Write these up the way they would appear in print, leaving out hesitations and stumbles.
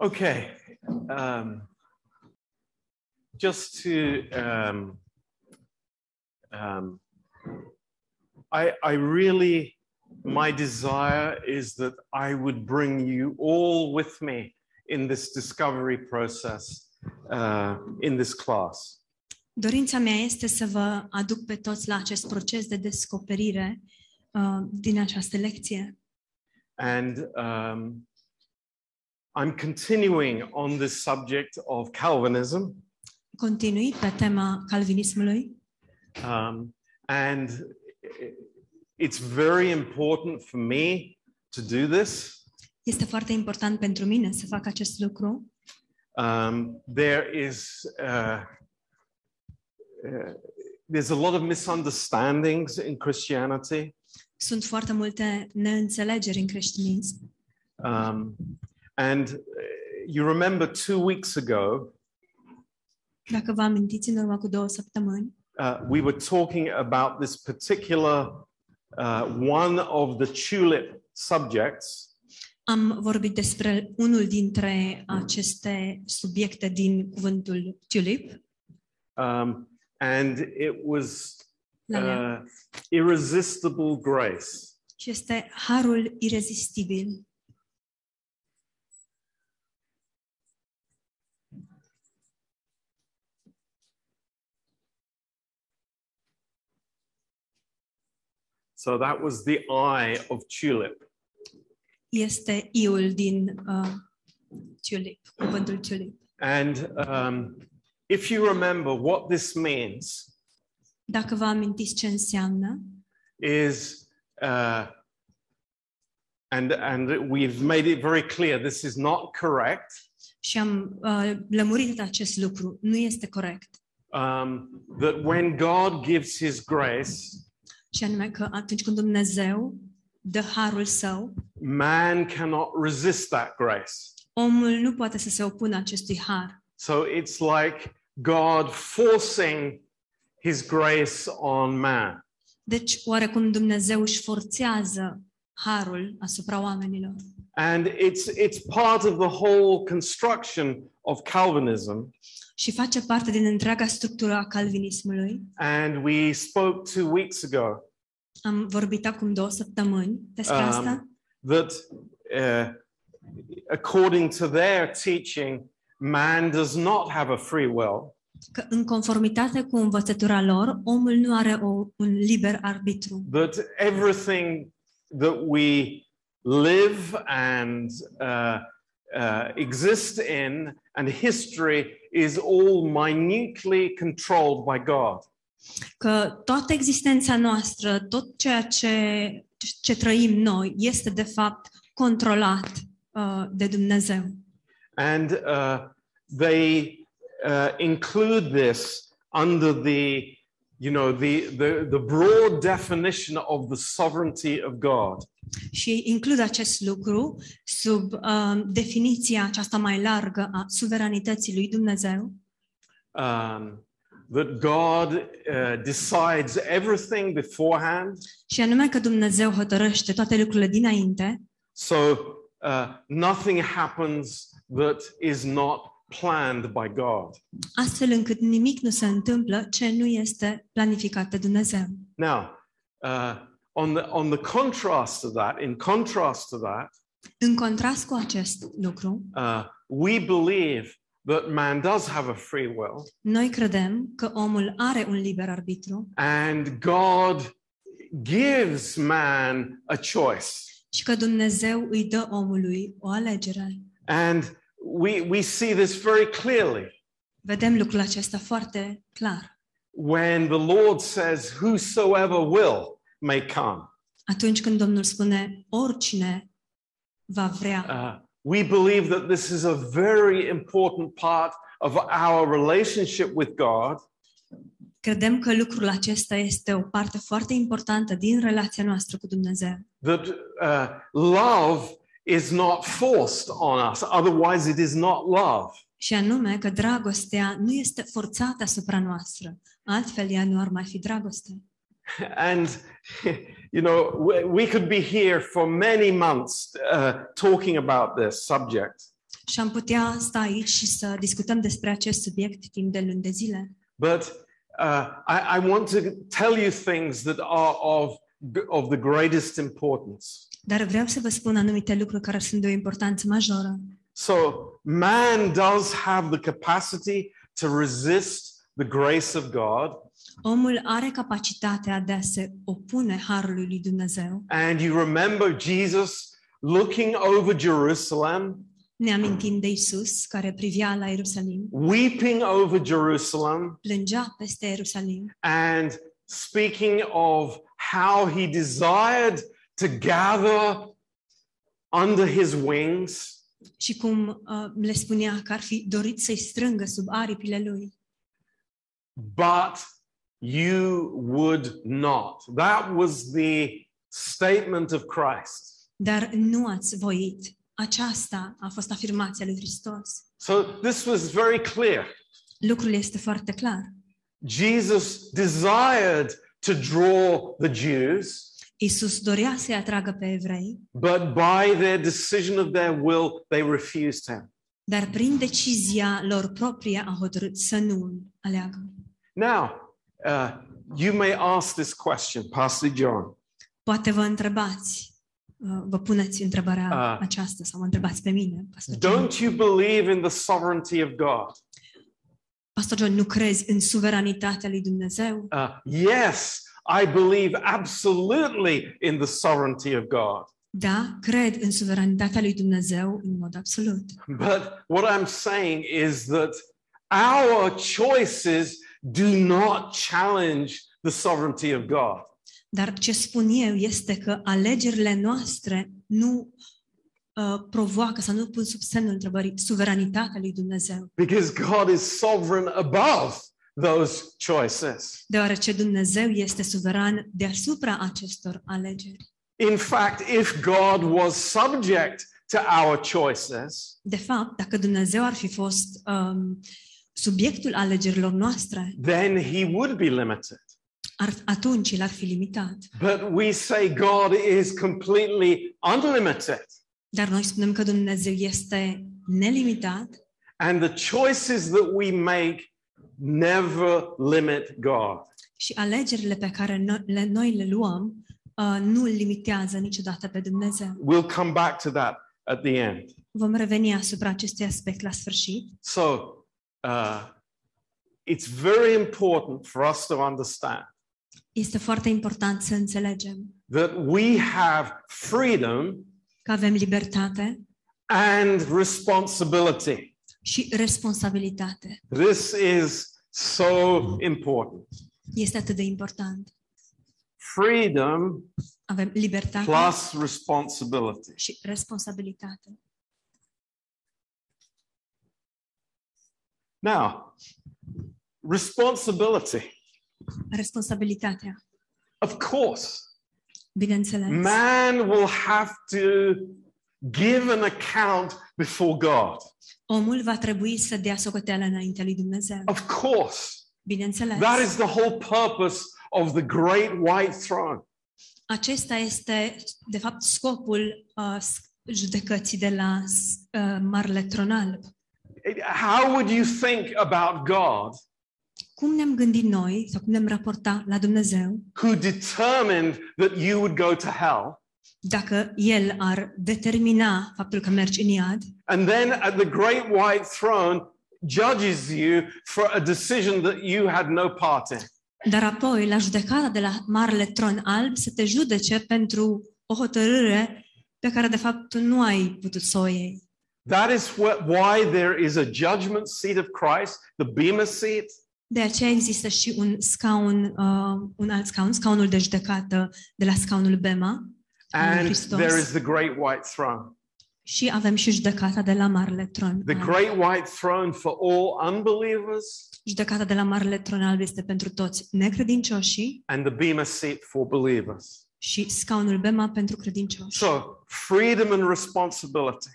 Okay, just to, I really, my desire is that I would bring you all with me in this discovery process, in this class. Dorința mea este să vă aduc pe toți la acest proces de descoperire din această lecție. And I'm continuing on this subject of Calvinism. Continui pe tema calvinismului. And it's very important for me to do this. Este foarte important pentru mine să fac acest lucru. There is there's a lot of misunderstandings in Christianity. Sunt foarte multe neînțelegeri în creștinism. And you remember 2 weeks ago, dacă vă amintiți, în urmă cu 2 săptămâni, we were talking about this particular one of the TULIP subjects. Am vorbit despre unul dintre aceste subiecte din cuvântul TULIP. And it was irresistible grace. Și este harul irezistibil. So that was the eye of TULIP. Este iul din TULIP, cuvântul TULIP. And if you remember what this means, dacă vă amintiți ce înseamnă, is and we've made it very clear this is not correct. Și am lămurit acest lucru, nu este corect. That when God gives his grace, și anume că atunci când Dumnezeu dă harul său, man cannot resist that grace. Omul nu poate să se opună acestui har. So it's like God forcing his grace on man. Deci oarecum Dumnezeu își forțează harul asupra oamenilor. And it's part of the whole construction of Calvinism. Și face parte din întreaga structură a calvinismului. And we spoke 2 weeks ago. Am vorbit acum 2 săptămâni despre asta. That according to their teaching, man does not have a free will. Că în conformitate cu învățătura lor, omul nu are un liber arbitru. That everything that we live and exist in and history is all minutely controlled by God. Că toată existența noastră, tot ceea ce trăim noi, este de fapt controlat de Dumnezeu. And they include this under the, you know, the broad definition of the sovereignty of God. Și includ acest lucru sub definiția aceasta mai largă a suveranității lui Dumnezeu. That God decides everything beforehand. Și anume că Dumnezeu hotărăște toate lucrurile dinainte. So nothing happens that is not planned by God. Astfel încât nimic nu se întâmplă ce nu este planificat de Dumnezeu. Now, on the contrast to that, în contrast cu acest lucru, we believe that man does have a free will. Noi credem că omul are un liber arbitru. And God gives man a choice. Și că Dumnezeu îi dă omului o alegere. And we see this very clearly. Vedem lucrul acesta foarte clar. When the Lord says whosoever will may come. Atunci când Domnul spune oricine va vrea. We believe that this is a very important part of our relationship with God. Credem că lucrul acesta este o parte foarte importantă din relația noastră cu Dumnezeu. That love is not forced on us, otherwise it is not love. Și anume că dragostea nu este forțată asupra noastră, altfel ea nu ar mai fi dragoste. And you know, we could be here for many months talking about this subject. Și am putea sta aici și să discutăm despre acest subiect timp de luni de zile. But I want to tell you things that are of the greatest importance. Dar vreau să vă spun anumite lucruri care sunt de o importanță majoră. So, man does have the capacity to resist the grace of God. Omul are capacitatea de a se opune harului lui Dumnezeu. And you remember Jesus looking over Jerusalem. Ne amintim de Iisus care privea la Ierusalim. Weeping over Jerusalem. Plângea peste Ierusalim. And speaking of how he desired to gather under his wings. Și cum le spunea că ar fi dorit să-i strângă sub aripile lui. But you would not. That was the statement of Christ. Dar nu ați voit. Aceasta a fost afirmația lui Hristos. So this was very clear. Lucrul este foarte clar. Jesus desired to draw the Jews. Iisus dorea să-i atragă pe evrei. But by their decision of their will, they refused him. Dar prin decizia lor proprie a hotărât să nu aleagă. Now, you may ask this question, Pastor John. Poate vă întrebați, vă puneți întrebarea aceasta sau mă întrebați pe mine, Pastor John. Don't you believe in the sovereignty of God? Pastor John, nu crezi în suveranitatea lui Dumnezeu? Yes, I believe absolutely in the sovereignty of God. Da, cred în suveranitatea lui Dumnezeu în mod absolut. But what I'm saying is that our choices do not challenge the sovereignty of God. Dar ce spun eu este că alegerile noastre nu provoacă sau nu pun sub semnul întrebării suveranitatea lui Dumnezeu. Because God is sovereign above those choices. Deoarece Dumnezeu este suveran deasupra acestor alegeri. In fact, if God was subject to our choices, de fapt, dacă Dumnezeu ar fi fost subiectul alegerilor noastre, then he would be limited. Atunci el ar fi limitat. But we say God is completely unlimited. Dar noi spunem că Dumnezeu este nelimitat. And the choices that we make never limit God. Și alegerile pe care noi le luăm nu limitează niciodată pe Dumnezeu. We'll come back to that at the end. Vom reveni asupra acestui aspect la sfârșit. So, it's very important for us to understand. Este foarte important să înțelegem. That we have freedom. Că avem libertate. And responsibility. Și responsabilitate. This is so important. Este atât de important. Freedom. Avem libertate. Plus responsibility. Și responsabilitate. Now, responsibility. Responsabilitatea. Of course. Bineînțeles. Man will have to give an account before God. Omul va trebui să dea socoteală înaintea lui Dumnezeu. Of course. Bineînțeles. That is the whole purpose of the great white throne. Acesta este de fapt scopul judecății de la Marele Tron Alb. How would you think about God? Cum ne-am gândit noi sau cum ne-am raportat la Dumnezeu? Who determined that you would go to hell? Dacă el ar determina faptul că mergi în iad. And then at the great white throne judges you for a decision that you had no part in. Dar apoi la judecata de la Marele Tron Alb să te judece pentru o hotărâre pe care de fapt tu nu ai putut să o iei. That is why there is a judgment seat of Christ, the Bema seat. De aceea există și un scaun, un alt scaun, scaunul de judecată de la scaunul Bema. And there is the great white throne. Și avem și judecata de la Marele Tron. The great white throne for all unbelievers. Judecata de la Marele Tron Alb este pentru toți necredincioșii. And the Bema seat for believers. Și scaunul Bema pentru credincioși. So, freedom and responsibility.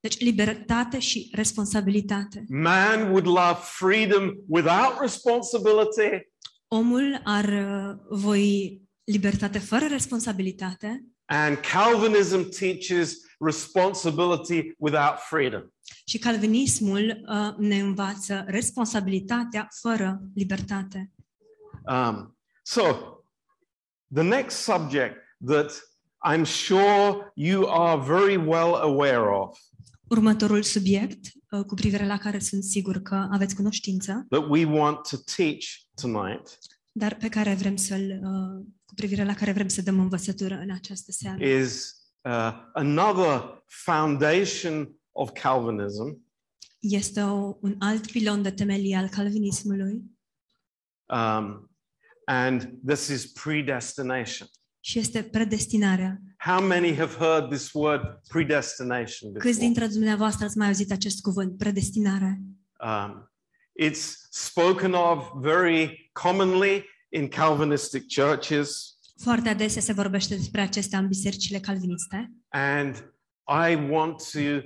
Deci libertate și responsabilitate. Man would love freedom without responsibility. Omul ar voi libertate fără responsabilitate. And Calvinism teaches responsibility without freedom. Și calvinismul ne învață responsabilitatea fără libertate. So, the next subject that I'm sure you are very well aware of. Următorul subiect cu privire la care sunt sigur că aveți cunoștință. That we want to teach tonight. Dar pe care vrem să-l cu privire la care vrem să dăm învățătură în această seară. Is another foundation of Calvinism. Este un alt pilon de temelie al calvinismului. And this is predestination. Și este predestinarea. How many have heard this word predestination before? Câți dintre dumneavoastră ați mai auzit acest cuvânt, predestinare? It's spoken of very commonly in Calvinistic churches. Foarte adesea se vorbește despre acestea în bisericile calviniste. And I want to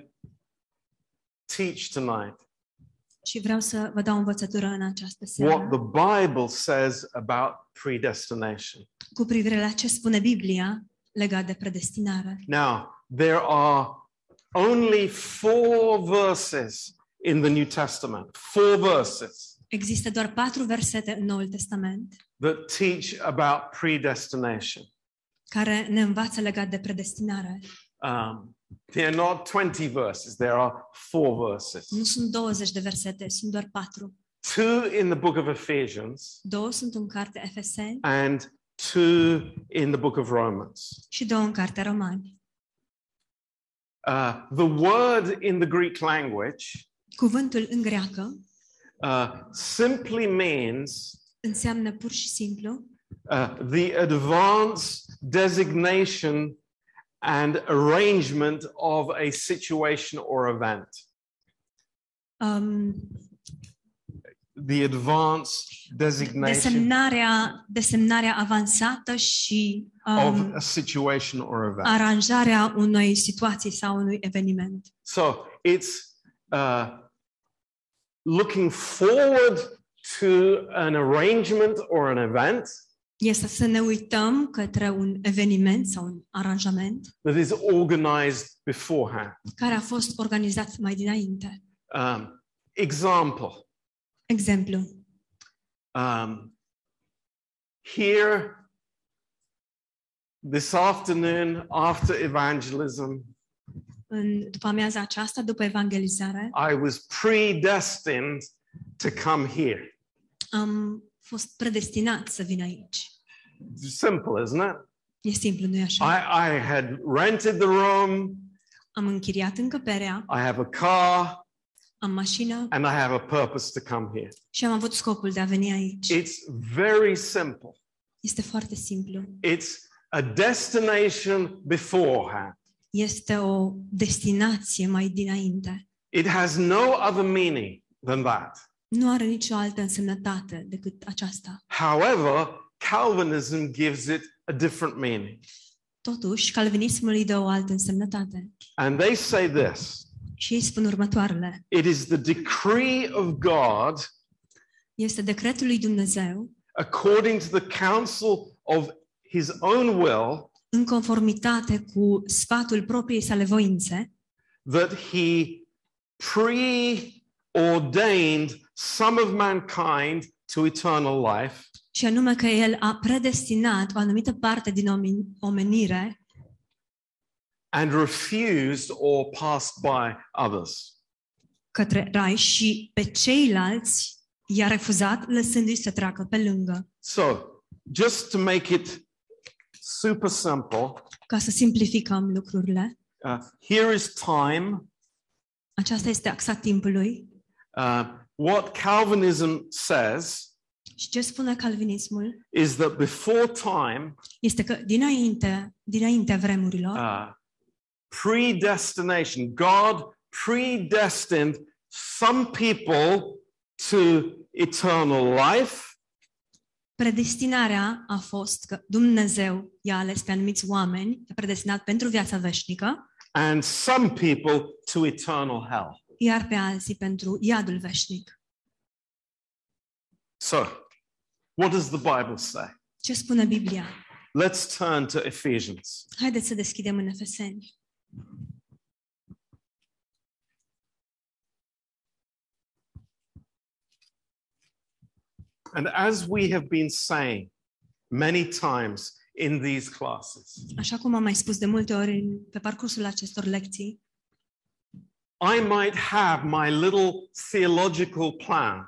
teach tonight. Și vreau să vă dau învățătură în această seară. What the Bible says about predestination. Cu privire la ce spune Biblia legat de predestinare. Now, there are only 4 verses in the New Testament. 4 verses. Există doar 4 versete în Noul Testament. That teach about predestination. Care ne învață legat de predestinare. There are not 20 verses, there are 4 verses. Nu sunt 20 de versete, sunt doar 4. 2 in the book of Ephesians. 2 sunt în cartea Efeseni. And 2 in the book of Romans. Și 2 în cartea Romani. The word in the Greek language. Cuvântul în greacă. Simply means. Înseamnă pur și simplu. The advanced designation and arrangement of a situation or event. The advanced designation. Desemnarea avansată și of a situation or event. Aranjarea unei situații sau unui eveniment. So it's looking forward to an arrangement or an event. Este să ne uităm către un eveniment sau un aranjament that is organized beforehand. Care a fost organizat mai dinainte. Exemplu. Here this afternoon after evangelism. După amiaza aceasta, după evangelizare. I was predestined to come here. Fost predestinat să vin aici. Simple, isn't it? E simplu, nu-i așa? I had rented the room. Am închiriat încăperea. I have a car. Am mașină. And I have a purpose to come here. Și am avut scopul de a veni aici. It's very simple. Este foarte simplu. It's a destination beforehand. Este o destinație mai dinainte. It has no other meaning than that. Nu are nicio altă însemnătate decât aceasta. However, Calvinism gives it a different meaning. Totuși, calvinismul îi dă o altă însemnătate. And they say this. Și ei spun următoarele. It is the decree of God. Este decretul lui Dumnezeu. According to the counsel of his own will. În conformitate cu sfatul propriei sale voințe. That he preordained some of mankind to eternal life. Și anume că el a predestinat o anumită parte din omenire. And refused or passed by others. Către rai și pe ceilalți i-a refuzat, lăsându-i să treacă pe lângă. So, just to make it super simple. Ca să simplificăm lucrurile. Here is time. Aceasta este axa timpului. What Calvinism says is that before time, este că dinaintea vremurilor, predestination, God predestined some people to eternal life. Predestinarea a fost că Dumnezeu i-a ales pe anumiți oameni, i-a predestinat pentru viața veșnică, and some people to eternal hell. Iar pe alții pentru iadul veșnic. So, what does the Bible say? Ce spune Biblia? Let's turn to Ephesians. Haideți să deschidem în Efeseni. And as we have been saying many times in these classes, așa cum am mai spus de multe ori pe parcursul acestor lecții, I might have my little theological plan.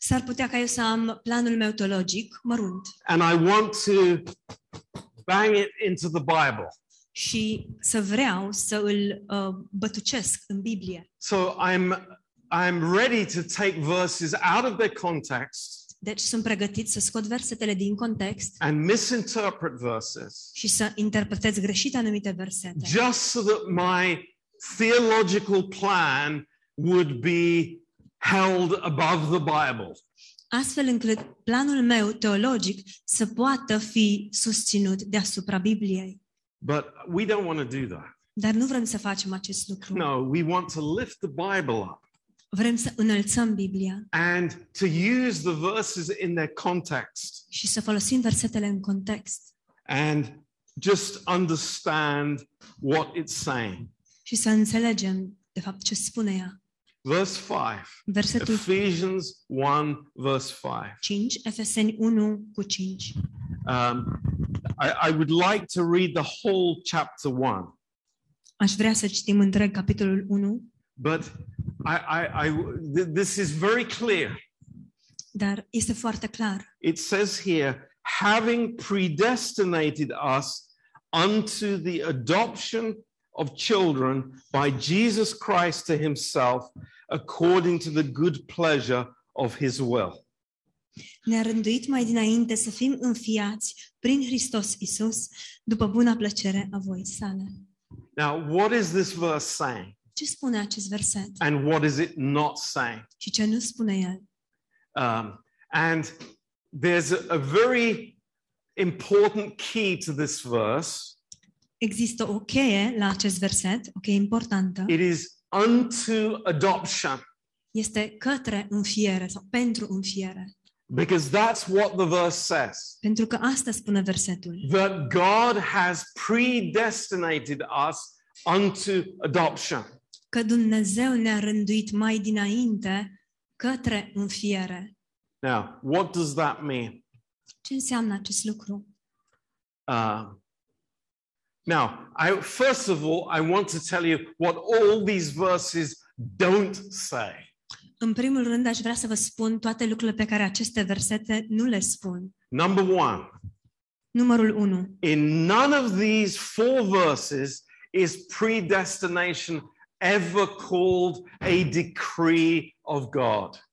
S-ar putea ca eu să am planul meu teologic mărunt. And I want to bang it into the Bible. Și să vreau să îl bătucesc în Biblie. So I'm ready to take verses out of their context. Deci sunt pregătit să scot versetele din context and misinterpret verses. Și să interpretez greșit anumite versete. Just so that my theological plan would be held above the Bible. Astfel încât planul meu teologic să poată fi susținut deasupra Bibliei. But we don't want to do that. Dar nu vrem să facem acest lucru. No, we want to lift the Bible up. Vrem să înălțăm Biblia. And to use the verses in their context. Și să folosim versetele în context. And just understand what it's saying. Și să înțelegem de fapt ce spune ea. Verse 5. Ephesians 1 verse 5. 5 Efeseni 1 cu 5. I would like to read the whole chapter 1. Aș vrea să citim întreg capitolul 1. But this is very clear. Dar este foarte clar. It says here, having predestinated us unto the adoption of children by Jesus Christ to himself according to the good pleasure of his will. Ne-a rânduit mai dinainte să fim înfiați prin Hristos Iisus după buna plăcere a voii sale. Now, what is this verse saying? Ce spune acest verset? And what is it not saying? Și ce nu spune el? And there's a very important key to this verse. Există o cheie la acest verset, o cheie importantă. It is unto adoption. Este către înfiere sau pentru înfiere. Because that's what the verse says. Pentru că asta spune versetul. That God has predestinated us unto adoption. Că Dumnezeu ne-a rânduit mai dinainte către înfiere. Now, what does that mean? Ce înseamnă acest lucru? Now, first of all, I want to tell you what all these verses don't say. În primul rând, aș vrea să vă spun toate lucrurile pe care aceste versete nu le spun. Number 1. Numărul 1. In none of these four verses is predestination ever called a decree of God.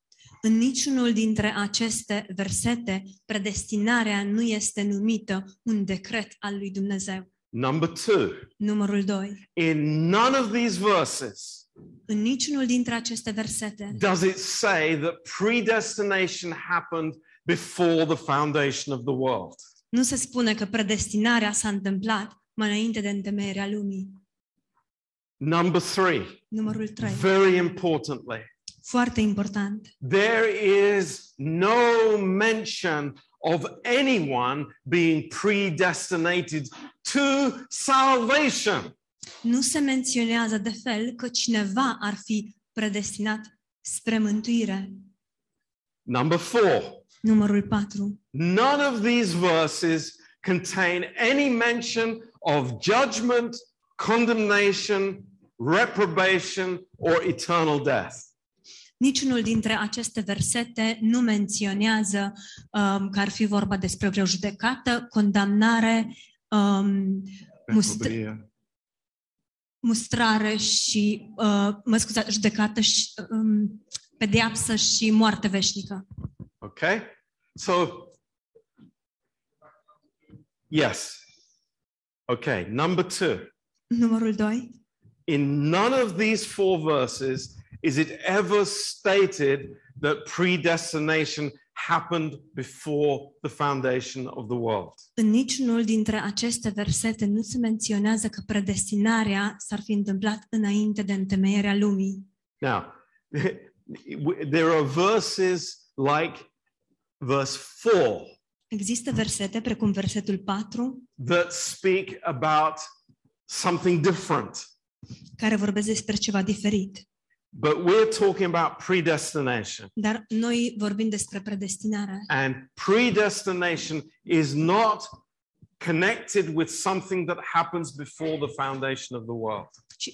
În niciunul dintre aceste versete, predestinarea nu este numită un decret al lui Dumnezeu. Number 2. Numărul 2. In none of these verses. În niciunul dintre aceste versete. Does it say that predestination happened before the foundation of the world? Nu se spune că predestinarea s-a întâmplat mai înainte de întemeierea lumii. Number 3. Numărul 3. Very importantly. Foarte important. There is no mention of anyone being predestinated to salvation. Nu se menționează de fel că cineva ar fi predestinat spre mântuire. Number 4. Numărul 4. None of these verses contain any mention of judgment, condemnation, reprobation or eternal death. Niciunul dintre aceste versete nu menționează că ar fi vorba despre vreo judecată, condamnare, mustrare și judecată și pedeapsă și moarte veșnică. Okay? So yes. Okay, number 2. Numărul 2. In none of these four verses is it ever stated that predestination happened before the foundation of the world. În niciunul dintre aceste versete nu se menționează că predestinarea s-ar fi întâmplat înainte de întemeierea lumii. Now, there are verses like verse 4. Există versete precum versetul 4 that speak about something different. Care vorbesc despre ceva diferit. But we're talking about predestination. Dar noi vorbim despre predestinare. And predestination is not connected with something that happens before the foundation of the world.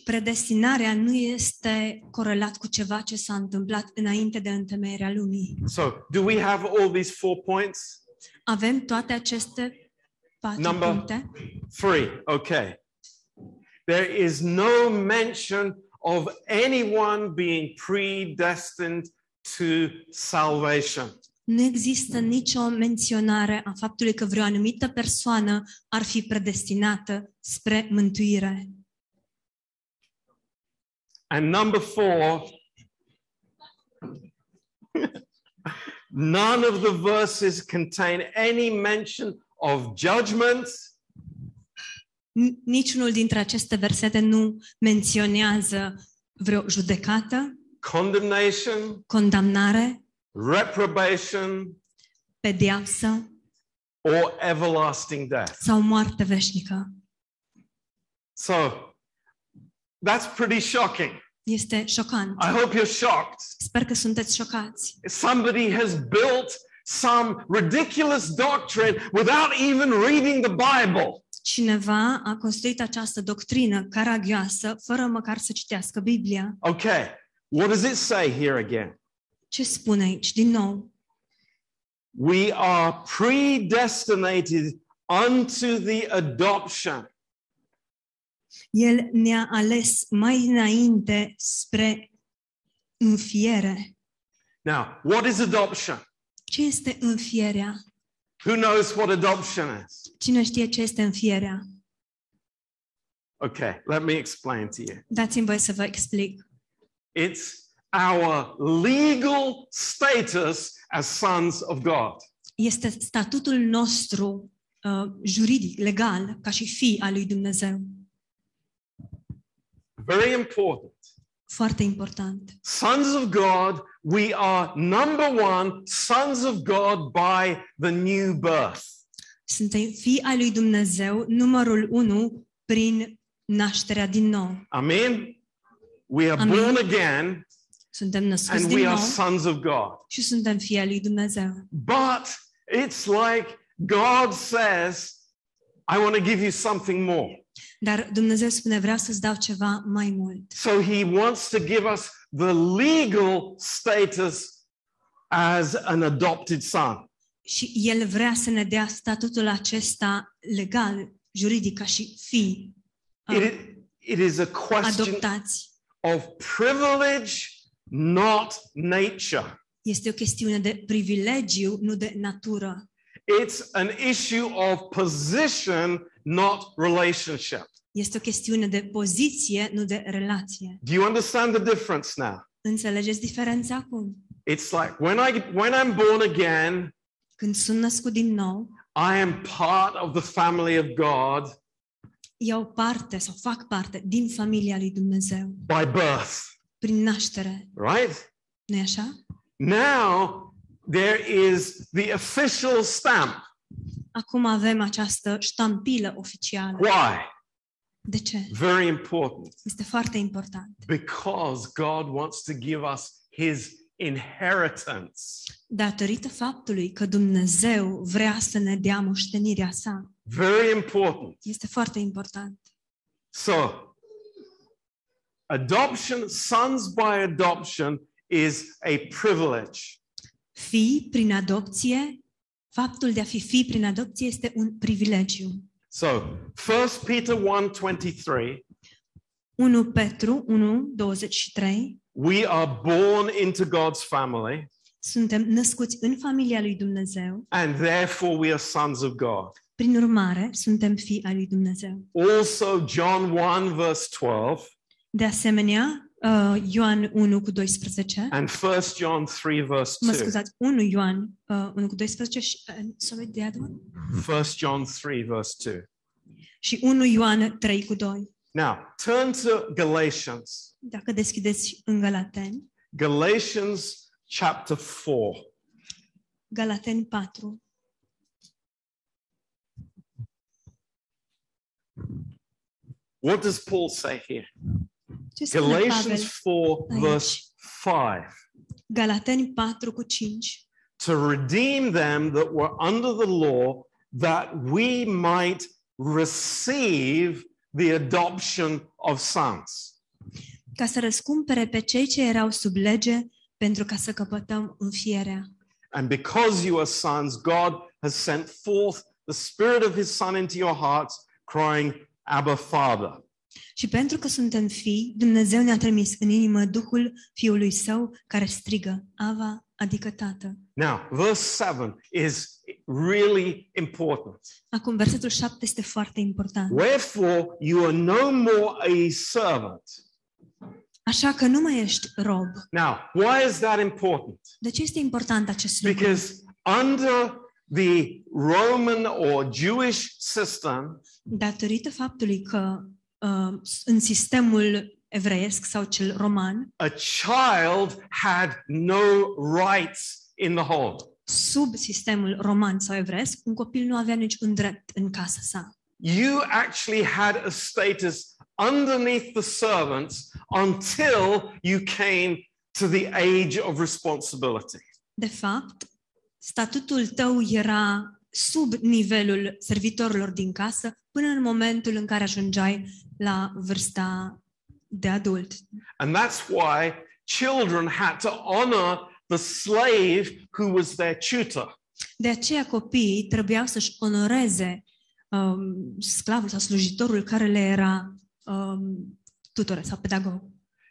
Predestinarea nu este corelat cu ceva ce s-a întâmplat înainte de întemeierea lumii. So, do we have all these 4 points? Avem toate aceste 4 puncte. Number 3. Okay. There is no mention of anyone being predestined to salvation. Nu există nicio menționare a faptului că vreo anumită persoană ar fi predestinată spre mântuire. And number 4, none of the verses contain any mention of judgment. Niciunul dintre aceste versete nu menționează vreo judecată, condemnation, condamnare, reprobation, pedeapsă, or everlasting death. Sau moarte veșnică. So, that's pretty shocking. Este șocant. I hope you're shocked. Sper că sunteți șocați. Somebody has built some ridiculous doctrine without even reading the Bible. Cineva a construit această doctrină caragioasă fără măcar să citească Biblia. Okay. What does it say here again? Ce spune aici din nou? We are predestinated unto the adoption. El ne-a ales mai înainte spre înfiere. Now, what is adoption? Ce este înfierea? Who knows what adoption is? Cine știe ce este înfierea? Okay, let me explain to you. Dați-mi voie să vă explic. It's our legal status as sons of God. Este statutul nostru juridic, legal, ca și fii al lui Dumnezeu. Very important. Foarte important. Sons of God, we are number 1 sons of God by the new birth. Suntem fii ai lui Dumnezeu, numărul 1 prin nașterea din nou. Amen. We are born again. Suntem născuți din nou. And we are sons of God. Și suntem fii ai lui Dumnezeu. But it's like God says, I want to give you something more. Dar Dumnezeu spune, vreau să-ți dau ceva mai mult. So he wants to give us the legal status as an adopted son. Și el vrea să ne dea statutul acesta legal, juridic, ca și fii. It is a question adoptați. Of privilege, not nature. Este o chestiune de privilegiu, nu de natură. It's an issue of position, not relationship. Este o chestiune de poziție, nu de relație. Do you understand the difference now? Înțelegeți diferența acum? It's like when I'm born again, când sunt născut din nou, I am part of the family of God. Eu parte sau fac parte din familia lui Dumnezeu. By birth. Prin naștere. Right? Nu-i așa? Now there is the official stamp. Acum avem această ștampilă oficială. Why? De ce? Very important. Este foarte important. Because God wants to give us his inheritance. Datorită faptului că Dumnezeu vrea să ne dea moștenirea sa. Very important. Este foarte important. So, adoption, sons by adoption is a privilege. Fii prin adopție. Faptul de a fi fii prin adopție este un privilegiu. So, 1 Peter 1:23. 1 Petru 1:23. We are born into God's family. Suntem născuți în familia lui Dumnezeu. And therefore we are sons of God. Prin urmare, suntem fii ai lui Dumnezeu. Also John 1:12. De asemenea, Ioan 1:12. And 1 John 3:2. Mă scuzați, 1 Ioan 1:12 și sorry, the other one. 1 John 3:2. Și 1 Ioan 3:2. Now, turn to Galatians. Dacă deschideți în Galateni. Galatians chapter 4. Galateni 4. What does Paul say here? Galatians 4, verse 5. Galateni 4 cu 5. To redeem them that were under the law, that we might receive the adoption of sons. Ca să răscumpere pe cei ce erau sub lege, pentru ca să căpătăm înfierea. And because you are sons, God has sent forth the Spirit of His Son into your hearts, crying, Abba, Father. Și pentru că suntem fii, Dumnezeu ne-a trimis în inimă Duhul Fiului Său, care strigă, Ava, adică Tată. Now, verse 7 is really important. Acum, versetul 7 este foarte important. Wherefore, you are no more a servant. Așa că nu mai ești rob. Now, why is that important? De ce este important acest lucru? Because under the Roman or Jewish system, datorită faptului că în sistemul evreiesc sau cel roman, a child had no rights in the home. Sub sistemul roman sau evreiesc, un copil nu avea niciun drept în casa sa. You actually had a status underneath the servants until you came to the age of responsibility. De fapt, statutul tău era sub nivelul servitorilor din casă până în momentul în care ajungeai la vârsta de adult. And that's why children had to honor the slave who was their tutor. De aceea copiii trebuiau să-și onoreze sclavul sau slujitorul care le era tutore sau pedagog.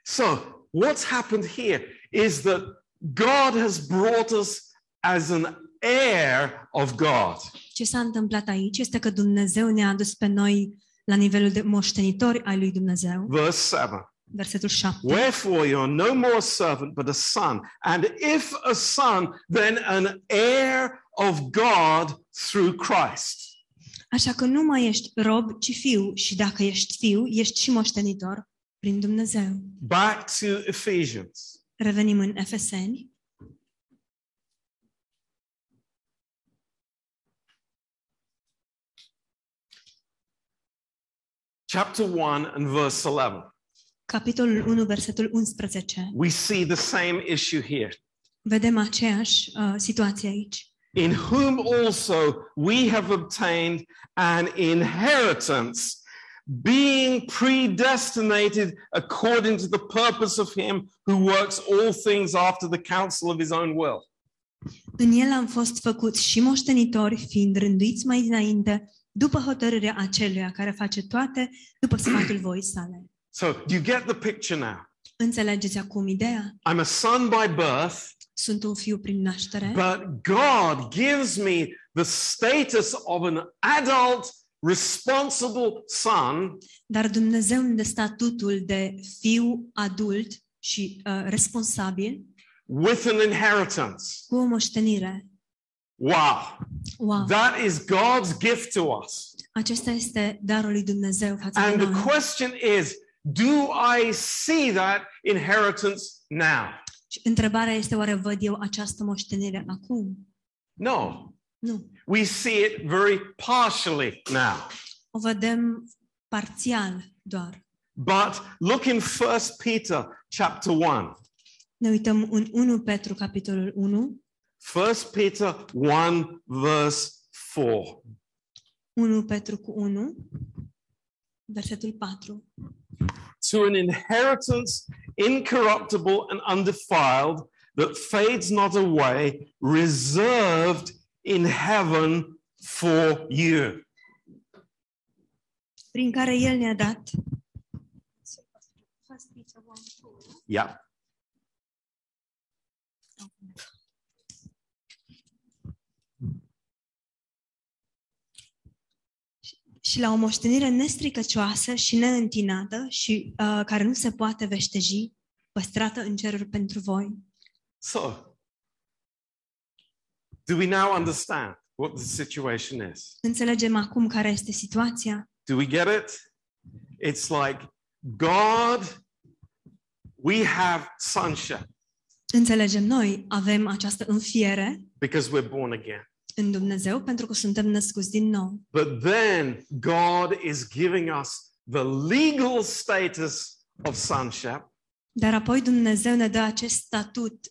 So, what's happened here is that God has brought us as an heir of God. Ce s-a întâmplat aici este că Dumnezeu ne-a adus pe noi la nivelul de moștenitori ai lui Dumnezeu. Verse 7. Versetul 7. Wherefore you are no more a servant but a son, and if a son, then an heir of God through Christ. Așa că nu mai ești rob, ci fiu, și dacă ești fiu, ești și moștenitor prin Dumnezeu. Back to Ephesians. Revenim în Efeseni. Chapter 1 and verse 11. Capitolul 1, versetul 11. We see the same issue here. Vedem aceeași situație aici. In whom also we have obtained an inheritance, being predestinated according to the purpose of him who works all things after the counsel of his own will. În el am fost făcuți și moștenitori, fiind rânduiți mai înainte, după hotărârea aceluia care face toate după sfatul voii sale. So, do you get the picture now? Înțelegeți acum ideea? I'm a son by birth. Sunt un fiu prin naștere. But God gives me the status of an adult responsible son. Dar Dumnezeu îmi dă statutul de fiu adult și responsabil. With an inheritance. Cu o moștenire. Wow. That is God's gift to us. Acesta este darul lui Dumnezeu față de noi. And the question is, do I see that inheritance now? Întrebarea este, oare văd eu această moștenire acum? No. Nu. We see it very partially now. O vedem parțial doar. But look in 1 Peter chapter 1. Ne uităm în 1 Petru capitolul 1. 1 Peter 1 verse 4. 1 Petru cu 1 versetul 4. To an inheritance incorruptible and undefiled, that fades not away, reserved in heaven for you. Prin care el ne-a dat. Yeah. Și la o moștenire nestricăcioasă și neîntinată și care nu se poate veșteji, păstrată în ceruri pentru voi. So, do we now understand what the situation is? Înțelegem acum care este situația? Do we get it? It's like God, we have sonship. Înțelegem noi, avem această înfiere. Because we're born again. În Dumnezeu, pentru că suntem născuți din nou. But then God is giving us the legal status of sonship. Dar apoi Dumnezeu ne dă acest statut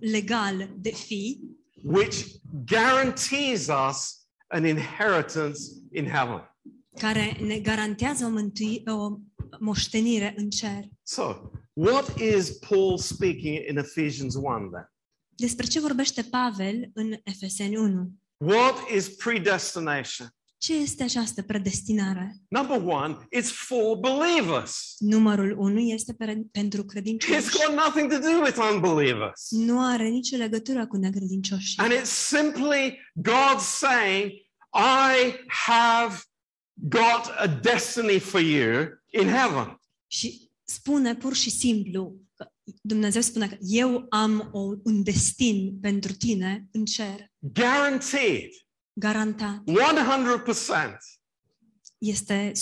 legal de fii, which guarantees us an inheritance in heaven. Care ne garantează o moștenire în cer. So, what is Paul speaking in Ephesians 1 then? Despre ce vorbește Pavel în Efeseni 1? What is predestination? Ce este această predestinare? Number one, it's for believers. Numărul 1 este pentru credincioși. It's got nothing to do with unbelievers. Nu are nicio legătură cu necredincioșii. And it's simply God saying, I have got a destiny for you in heaven. Și spune pur și simplu că Dumnezeu spune că eu am un destin pentru tine în cer. Guaranteed. Garantat. 100%. Este 100%.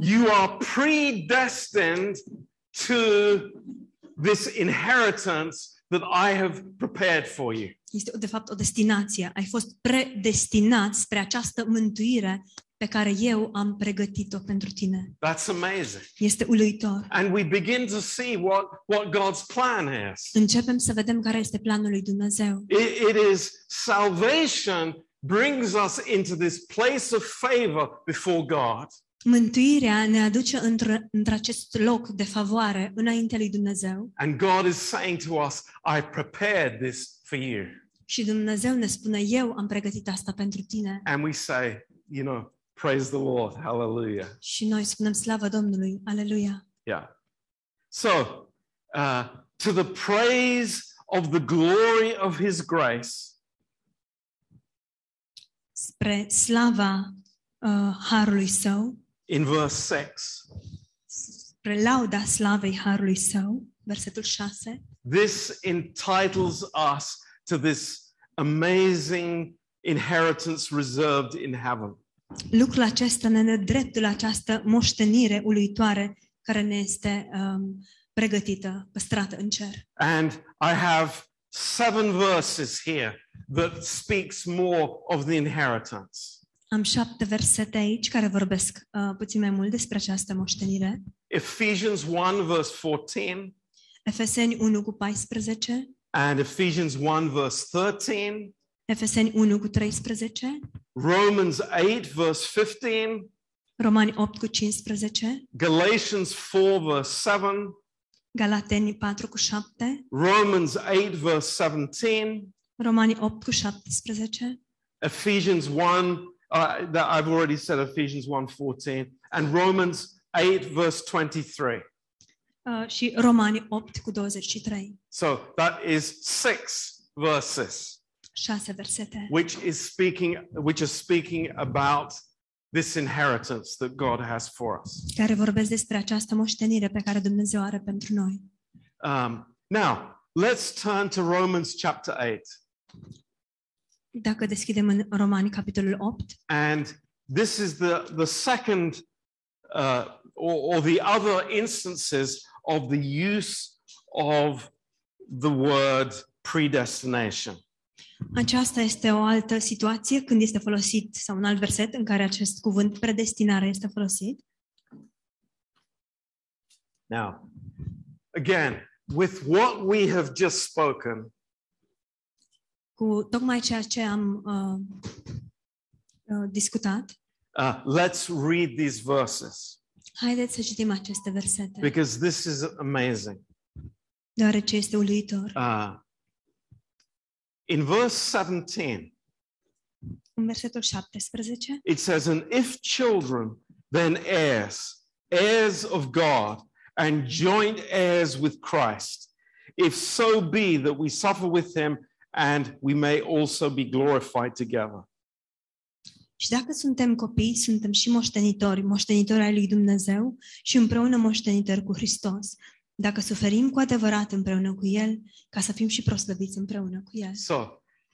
You are predestined to this inheritance that I have prepared for you. Este de fapt o destinație. Ai fost predestinat spre această mântuire pe care eu am pregătit-o pentru tine. That's amazing. Este uluitor. And we begin to see what God's plan is. Începem să vedem care este planul lui Dumnezeu. It is salvation brings us into this place of favor before God. Mântuirea ne aduce într-acest loc de favoare înaintea lui Dumnezeu. And God is saying to us, I prepared this for you. Și Dumnezeu ne spune, eu am pregătit asta pentru tine. And we say, you know, praise the Lord, hallelujah. Și noi spunem slavă Domnului, aleluia. Yeah. So, to the praise of the glory of His grace. Spre slava harului său. In verse 6. Spre lauda slavei harului său, versetul 6. This entitles us to this amazing inheritance reserved in heaven. Lucrul acesta ne dă dreptul la această moștenire uluitoare care ne este pregătită, păstrată în cer. And I have 7 verses here that speaks more of the inheritance. Am 7 versete aici care vorbesc puțin mai mult despre această moștenire. Ephesians 1 verse 14. Efeseni 1 cu 14. And Ephesians 1 verse 13. Efeseni 1 cu 13. Romans 8 verse 15. Romani 8 cu 15. Galatians 4 verse 7. Galateni 4 cu 7. Romans 8 verse 17. Romani 8 cu 17. Ephesians 1 that I've already said Ephesians 1:14 and Romans 8 verse 23. Și Romani 8 cu 23. So that is 6 verses. 6 versete. Which is speaking about this inheritance that God has for us. Care vorbesc despre această moștenire pe care Dumnezeu are pentru noi. Now, let's turn to Romans chapter 8. Dacă deschidem în Romani capitolul 8. And this is the second or the other instances of the use of the word predestination. Aceasta este o altă situație când este folosit, sau un alt verset în care acest cuvânt predestinare este folosit. Now, again, with what we have just spoken, cu tocmai ceea ce am discutat, let's read these verses. Haideți să citim aceste versete. Because this is amazing. Deoarece este uluitor. In verse 17, în versetul 17, it says, and if children, then heirs, heirs of God, and joint heirs with Christ, if so be that we suffer with him, and we may also be glorified together. Și dacă suntem copii, suntem și moștenitori, moștenitori ai lui Dumnezeu și împreună moștenitori cu Hristos. Dacă suferim cu adevărat împreună cu El, ca să fim și proslăviți împreună cu El. So,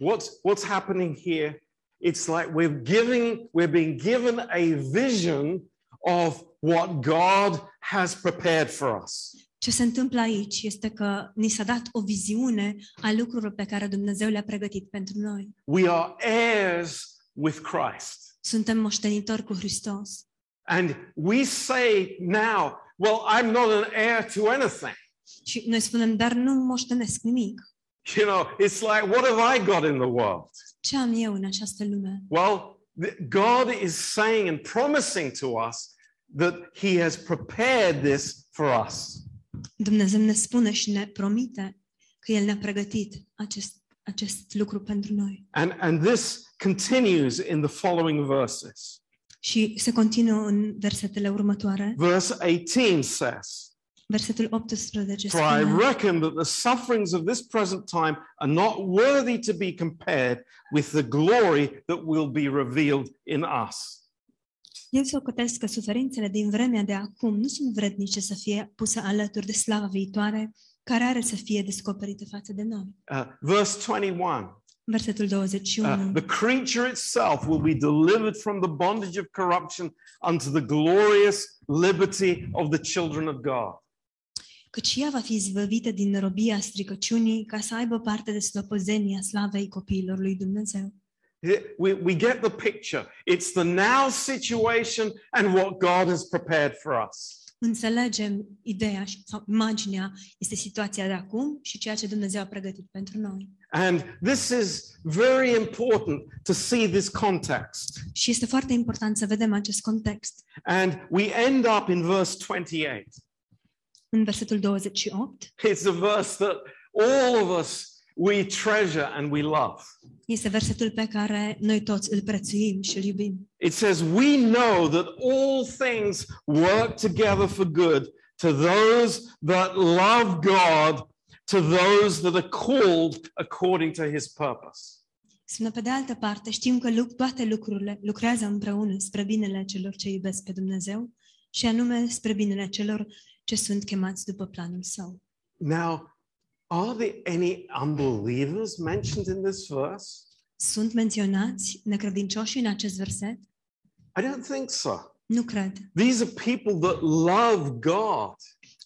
what's happening here? It's like we're being given a vision of what God has prepared for us. Ce se întâmplă aici este că ni s-a dat o viziune a lucrurilor pe care Dumnezeu le-a pregătit pentru noi. We are heirs with Christ. Suntem moștenitori cu Hristos. And we say now Well, I'm not an heir to anything. Și noi spunem, dar nu moștenesc nimic. You know, it's like, what have I got in the world? Ce am eu în această lume? Well, God is saying and promising to us that He has prepared this for us. Dumnezeu ne spune și ne promite că El ne-a pregătit acest lucru pentru noi. And this continues in the following verses. Și se continuă în versetele următoare. Verse 18 says. Versetul 18 spune, For I reckon that the sufferings of this present time are not worthy to be compared with the glory that will be revealed in us. Eu socotesc că suferințele din vremea de acum nu sunt vrednice să fie puse alături de slava viitoare care are să fie descoperită față de noi. Verse 21. Versetul 21. The creature itself will be delivered from the bondage of corruption unto the glorious liberty of the children of God. Căci ea va fi izbăvită din robia stricăciunii ca să aibă parte de slobozenia slavei copiilor lui Dumnezeu. We get the picture. It's the now situation and what God has prepared for us. Înțelegem ideea sau imaginea, este situația de acum și ceea ce Dumnezeu a pregătit pentru noi. And this is very important to see this context. Și este foarte important să vedem acest context. And we end up in verse 28. În versetul 28. It's a verse that all of us we treasure and we love. Este versetul pe care noi toți îl prețuim și îl iubim. It says we know that all things work together for good to those that love God, to those that are called according to His purpose. Sună pe de altă parte, știm că toate lucrurile lucrează împreună spre binele celor ce iubesc pe Dumnezeu și anume spre binele celor ce sunt chemați după planul Său. Now, are there any unbelievers mentioned in this verse? Sunt menționați necredincioși în acest verset? I don't think so. Nu cred. These are people that love God.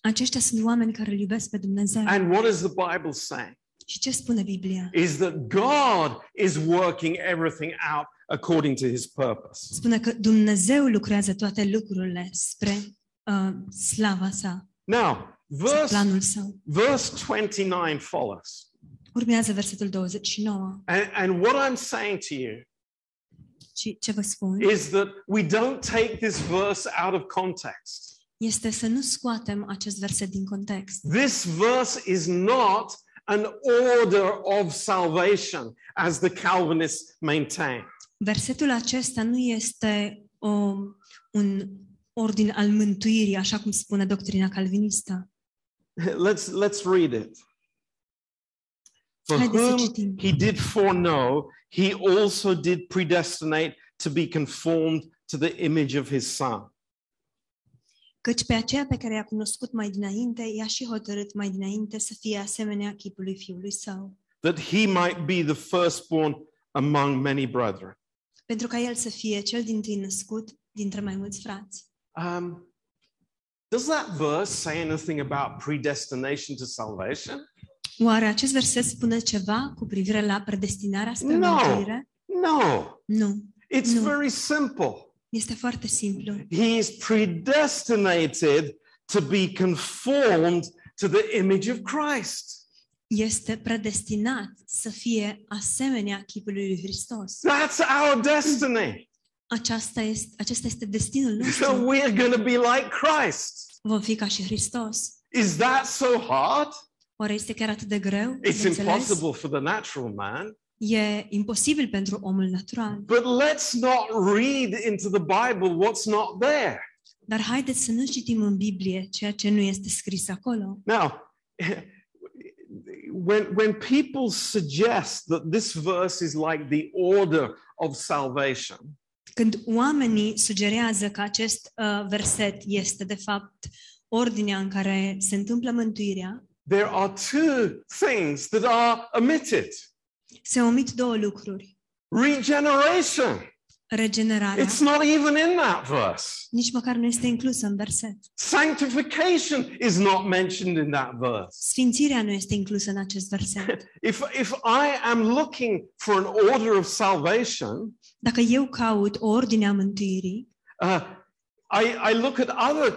Aceștia sunt oameni care îl iubesc pe Dumnezeu. And what does the Bible say? Și ce spune Biblia? Is that God is working everything out according to His purpose. Spune că Dumnezeu lucrează toate lucrurile spre slava Sa. Now, Verse 29 follows. Urmează versetul 29. And what I'm saying to you is that we don't take this verse out of context. Este să nu scoatem acest verset din context. This verse is not an order of salvation, as the Calvinists maintain. Versetul acesta nu este un ordin al mântuirii, așa cum spune doctrina calvinistă. Let's read it. For whom He did foreknow, He also did predestinate to be conformed to the image of His Son. Căci pe aceea pe care i-a cunoscut mai dinainte, i-a și hotărât mai dinainte să fie asemenea chipului Fiului Său. That He might be the firstborn among many brethren. Pentru ca El să fie cel dintâi născut dintre mai mulți frați. Does that verse say anything about predestination to salvation? Oare acest verset spune ceva cu privire la predestinarea spre mântuire? No. It's very simple. Este foarte simplu. He is predestinated to be conformed to the image of Christ. Este predestinat să fie asemenea chipului lui Hristos. That's our destiny. Acesta este destinul nostru. So we are going to be like Christ. Vom fi ca și Hristos. Is that so hard? Oare este chiar atât de greu? It's impossible for the natural man. E imposibil pentru omul natural. But let's not read into the Bible what's not there. Dar haideți să nu citim în Biblie ceea ce nu este scris acolo. Now, when people suggest that this verse is like the order of salvation. Când oamenii sugerează că acest verset este de fapt ordinea în care se întâmplă mântuirea, there are two things that are omitted. Se omit două lucruri. Regeneration. Regenerarea. It's not even in that verse. Nici măcar nu este inclusă în verset. Sanctification is not mentioned in that verse. Sfințirea nu este inclusă în acest verset. If I am looking for an order of salvation, dacă eu caut o ordine a mântuirii, I look at other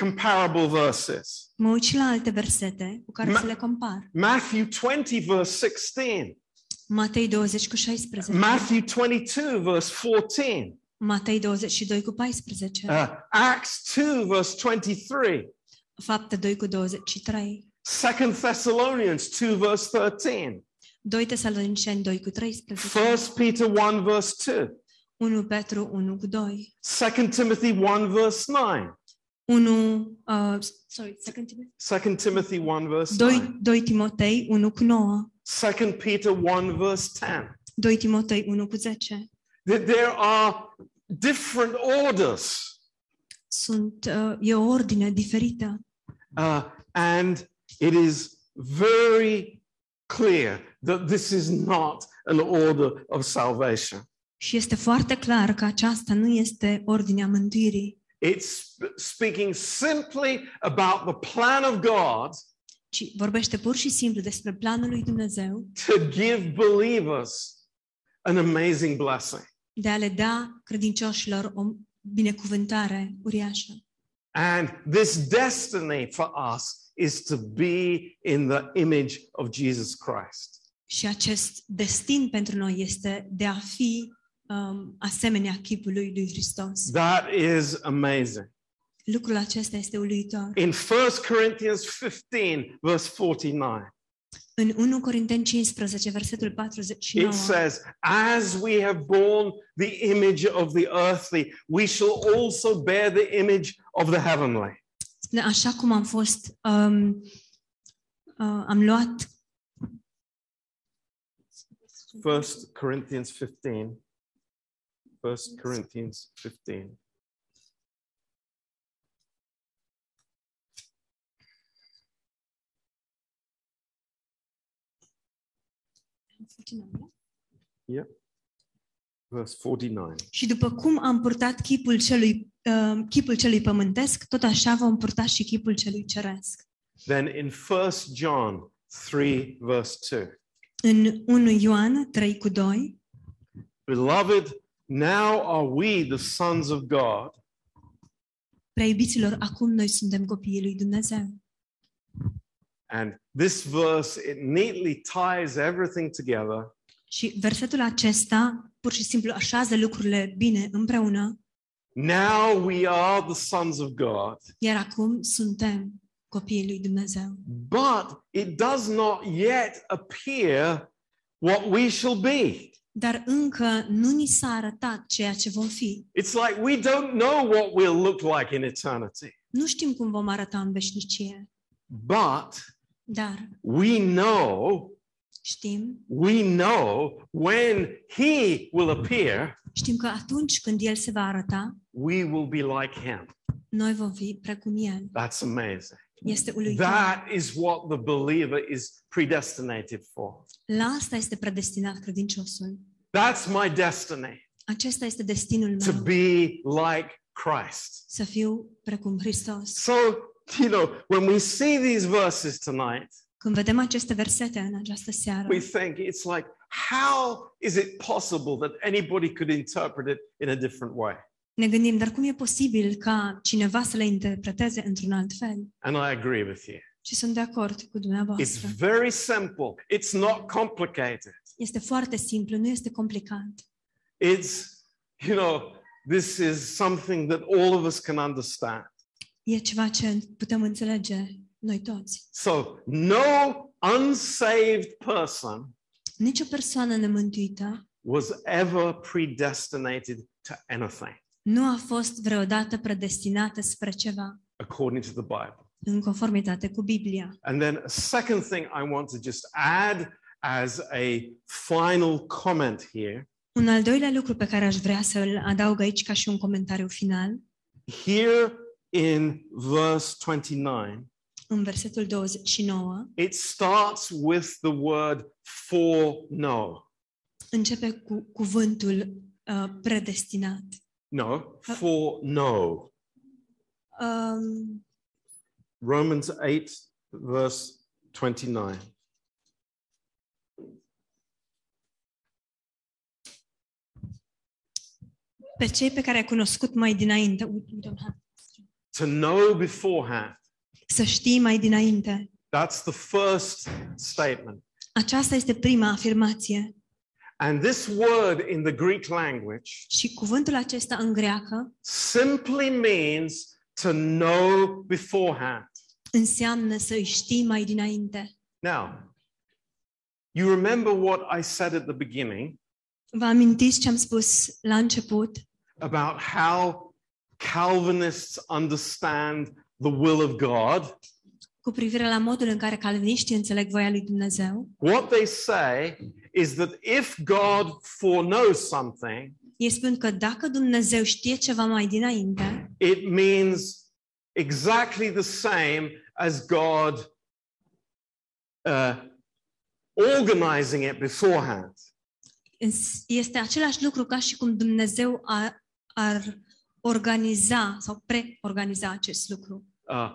comparable verses. Mă uit la alte versete cu care să le compar. Matthew 20 verse 16. Matei 20 cu 16. Matthew 22 verse 14. Matei 22 cu 14. Acts 2 verse 23. Fapte 2 cu 23. 2 Thessalonians 2 verse 13. 2 Tesaloniceni 2 cu 13. 1 Peter 1 verse 2. 1 Petru 1 cu 2. 2 Timothy 1 verse 9. 2 Timothy 1 verse 9. 2 Timotei 1 cu 9. 2 Peter 1 verse 10. 2 Timotei 1 cu 10. There are different orders. Sunt e o ordine diferită. And it is very clear that this is not an order of salvation. Și este foarte clar că aceasta nu este ordinea mântuirii. It's speaking simply about the plan of God. Ci vorbește pur și simplu despre planul lui Dumnezeu. To give believers an amazing blessing. De a le da credincioșilor o binecuvântare uriașă. And this destiny for us is to be in the image of Jesus Christ. Și acest destin pentru noi este de a fi asemenea chipului lui Hristos. That is amazing. Lucrul acesta este uluitor. In 1 Corinthians 15 verse 49. În 1 Corinteni 15 versetul 49. It says, as we have borne the image of the earthly, we shall also bear the image of the heavenly. Spune, așa cum am fost am luat 1 Corinthians 15. 1 Corinthians 15. Yeah. Verse 49. Și după cum am purtat chipul celui pământesc, tot așa vom purta și chipul celui ceresc. Then in 1 John 3 verse 2. În 1 Ioan 3 cu 2. Beloved, now are we the sons of God. Prea iubiților, acum noi suntem copiii lui Dumnezeu. And this verse, it neatly ties everything together. Și versetul acesta pur și simplu așează lucrurile bine împreună. Now we are the sons of God. Iar acum suntem copiii lui Dumnezeu. But it does not yet appear what we shall be. Dar încă nu ni s-a arătat ceea ce vom fi. It's like we don't know what we'll look like in eternity. Nu știm cum vom arăta în veșnicie. Dar we know when he will appear. Știm că atunci când el se va arăta, we will be like him. Noi vom fi precum el. That's amazing. Este uluitor. That is what the believer is predestinated for. La asta este predestinat credinciosul. That's my destiny. Acesta este destinul meu. To be like Christ. Să fiu precum Hristos. So, you know, when we see these verses tonight, când vedem aceste versete în această seară, we think it's like, how is it possible that anybody could interpret it in a different way? Ne gândim, dar cum e posibil ca cineva să le interpreteze într-un alt fel? And I agree with you. Și sunt de acord cu dumneavoastră. It's very simple. It's not complicated. Este foarte simplu, nu este complicat. It's, you know, this is something that all of us can understand. E ceva ce putem înțelege noi toți. So, no unsaved person, nicio persoană nemântuită, was ever predestinated to anything. Nu a fost vreodată predestinată spre ceva. According to the Bible. În conformitate cu Biblia. And then a second thing I want to just add as a final comment here. Un al doilea lucru pe care aș vrea să îl adaug aici ca și un comentariu final. Here in verse 29. În versetul 29. It starts with the word for no. Începe cu cuvântul predestinat. No, for no. Romans 8, verse 29. Pe cei pe care ai cunoscut mai dinainte. To know beforehand. Să știi mai dinainte. That's the first statement. Aceasta este prima afirmație. And this word in the Greek language și cuvântul acesta în greacă simply means to know beforehand. Înseamnă să știi mai dinainte. Now, you remember what I said at the beginning? Vă amintiți ce am spus la început? About how Calvinists understand the will of God. Cu privire la modul în care calviniștii înțeleg voia lui Dumnezeu. What they say is that if God foreknows something, ei spun că dacă Dumnezeu știe ceva mai dinainte, it means exactly the same as God organizing it beforehand. Este același lucru ca și cum Dumnezeu ar organiza sau preorganiza acest lucru.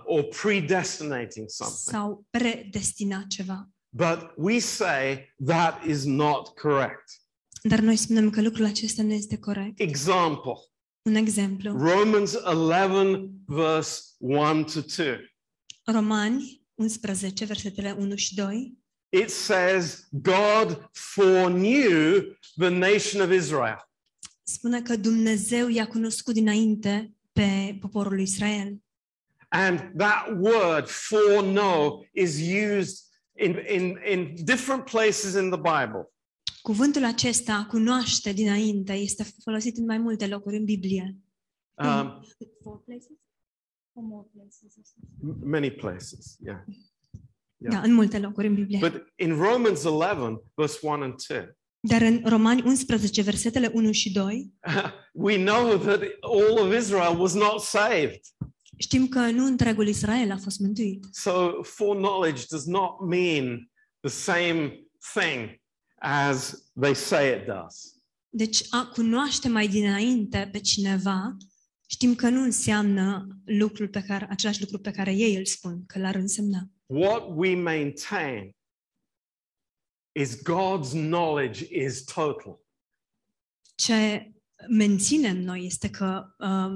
Or predestinating something. Sau predestina ceva. But we say that is not correct. Dar noi spunem că lucrul acesta nu este corect. Example. Un exemplu. Romans 11 verse 1 to 2. Romani 11 versetele 1 și 2. It says God foreknew the nation of Israel. Spune că Dumnezeu i-a cunoscut dinainte pe poporul lui Israel. And that word foreknow is used in different places in the Bible. Cuvântul acesta cunoaște dinainte este folosit în mai multe locuri în Biblie. Many places, yeah. Da, în multe locuri în Biblie. But in Romans 11 verse 1 and 2. Dar în Romani 11 versetele 1 și 2, we know that all of Israel was not saved. Știm că nu întregul Israel a fost mântuit. So foreknowledge does not mean the same thing as they say it does. Deci a cunoaște mai dinainte pe cineva, știm că nu înseamnă lucrul pe care același lucru pe care ei îl spun că l-ar însemna. What we maintain is God's knowledge is total. Ce menținem noi este că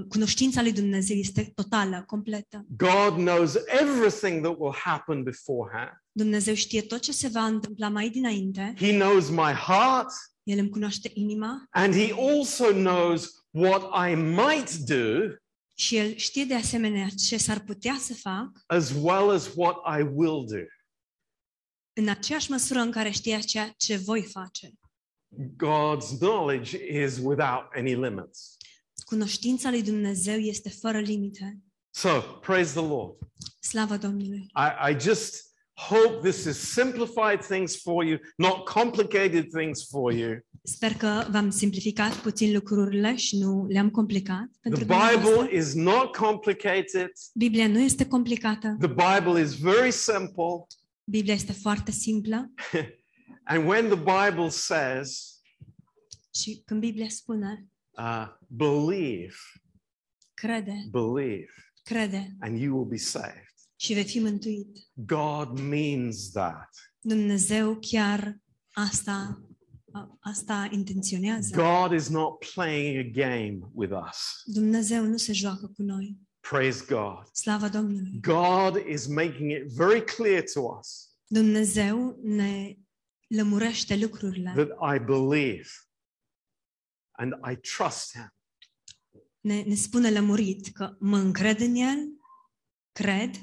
cunoștința lui Dumnezeu este totală, completă. God knows everything that will happen beforehand. Dumnezeu știe tot ce se va întâmpla mai dinainte. He knows my heart. El îmi cunoaște inima. And he also knows what I might do. Și el știe de asemenea ce s-ar putea să fac. As well as what I will do. În aceeași măsură în care știe ceea ce voi face. God's knowledge is without any limits. Cunoștința lui Dumnezeu este fără limite. So, praise the Lord. Slava Domnului. I just hope this has simplified things for you, not complicated things for you. Sper că v-am simplificat puțin lucrurile și nu le-am complicat pentru dumneavoastră. The Bible is not complicated. Biblia nu este complicată. The Bible is very simple. Biblia este foarte simplă. And when the Bible says, și când Biblia spune, believe, crede, and you will be saved. Și vei fi mântuit. God means that. Dumnezeu chiar asta intenționează. God is not playing a game with us. Dumnezeu nu se joacă cu noi. Praise God. Slava Domnului. God is making it very clear to us. Dumnezeu ne lămurește lucrurile. That I believe and I trust him. Ne spune lămurit că mă încred în el, cred,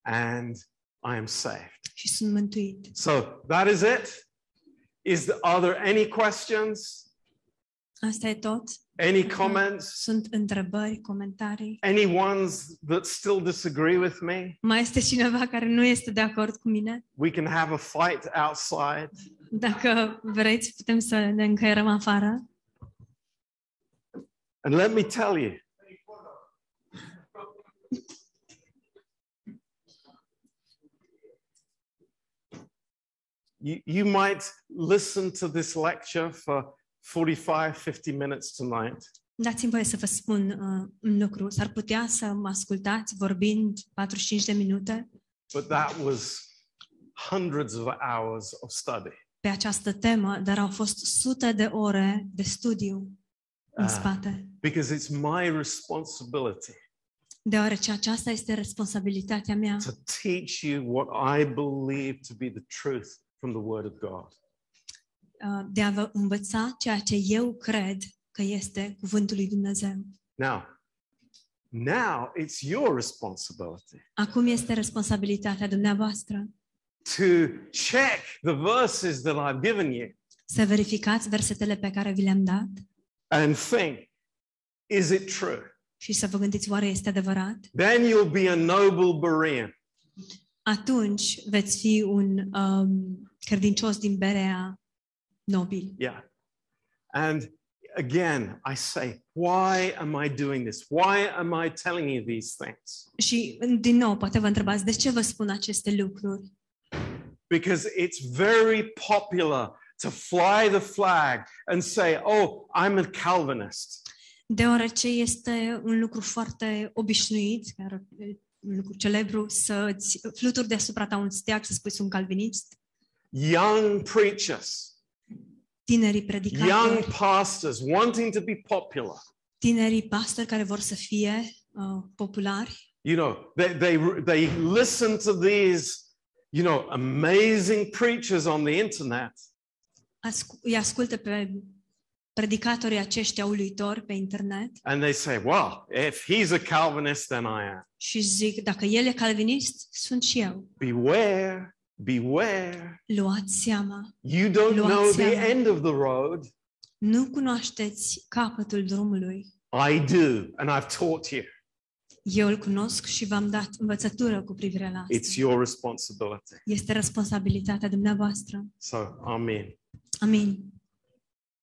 and I am saved. Și sunt mântuit. So, that is it. Are there any questions? Asta e tot. Any comments? Sunt întrebări, comentarii. Any ones that still disagree with me? Mai este cineva care nu este de acord cu mine? We can have a fight outside. Dacă vreți, putem să ne încăierăm afară. And let me tell you. You might listen to this lecture for 45-50 minutes tonight. Dați-mi voie să vă spun un lucru. S-ar putea să mă ascultați vorbind 45 de minute. But that was hundreds of hours of study. Pe această temă, dar au fost sute de ore de studiu. în spate. Because it's my responsibility. Deoarece aceasta este responsabilitatea mea. To teach you what I believe to be the truth from the word of God. De a vă învăța ceea ce eu cred că este cuvântul lui Dumnezeu. Now it's your responsibility. Acum este responsabilitatea dumneavoastră. To check the verses that I've given you. Să verificați versetele pe care vi le-am dat. And think, is it true? Și să vă gândiți, oare este adevărat? Then you'll be a noble Berean. Atunci veți fi un credincios din Berea nobil. Yeah. And again, I say, why am I doing this? Why am I telling you these things? Și din nou, poate vă întrebați, de ce vă spun aceste lucruri? Because it's very popular to fly the flag and say, oh, I'm a Calvinist. Deoarece este un lucru foarte obișnuit, un lucru celebru, să-ți fluturi deasupra ta un steag, să spui sunt calvinist. Young preachers. Tinerii predicatori. Young pastors wanting to be popular. Tinerii pastori care vor să fie populari. You know, they listen to these, you know, amazing preachers on the internet. Îi ascultă pe predicatorii aceștia uluitori pe internet. And they say, well, if he's a Calvinist, then I am. Și zic, dacă el e calvinist, sunt și eu. Beware, beware. Luați seama. You don't know the end of the road. Nu cunoașteți capătul drumului. I do, and I've taught you. Eu îl cunosc și v-am dat învățătură cu privire la asta. It's your responsibility. Este responsabilitatea dumneavoastră. So, amen. Amen.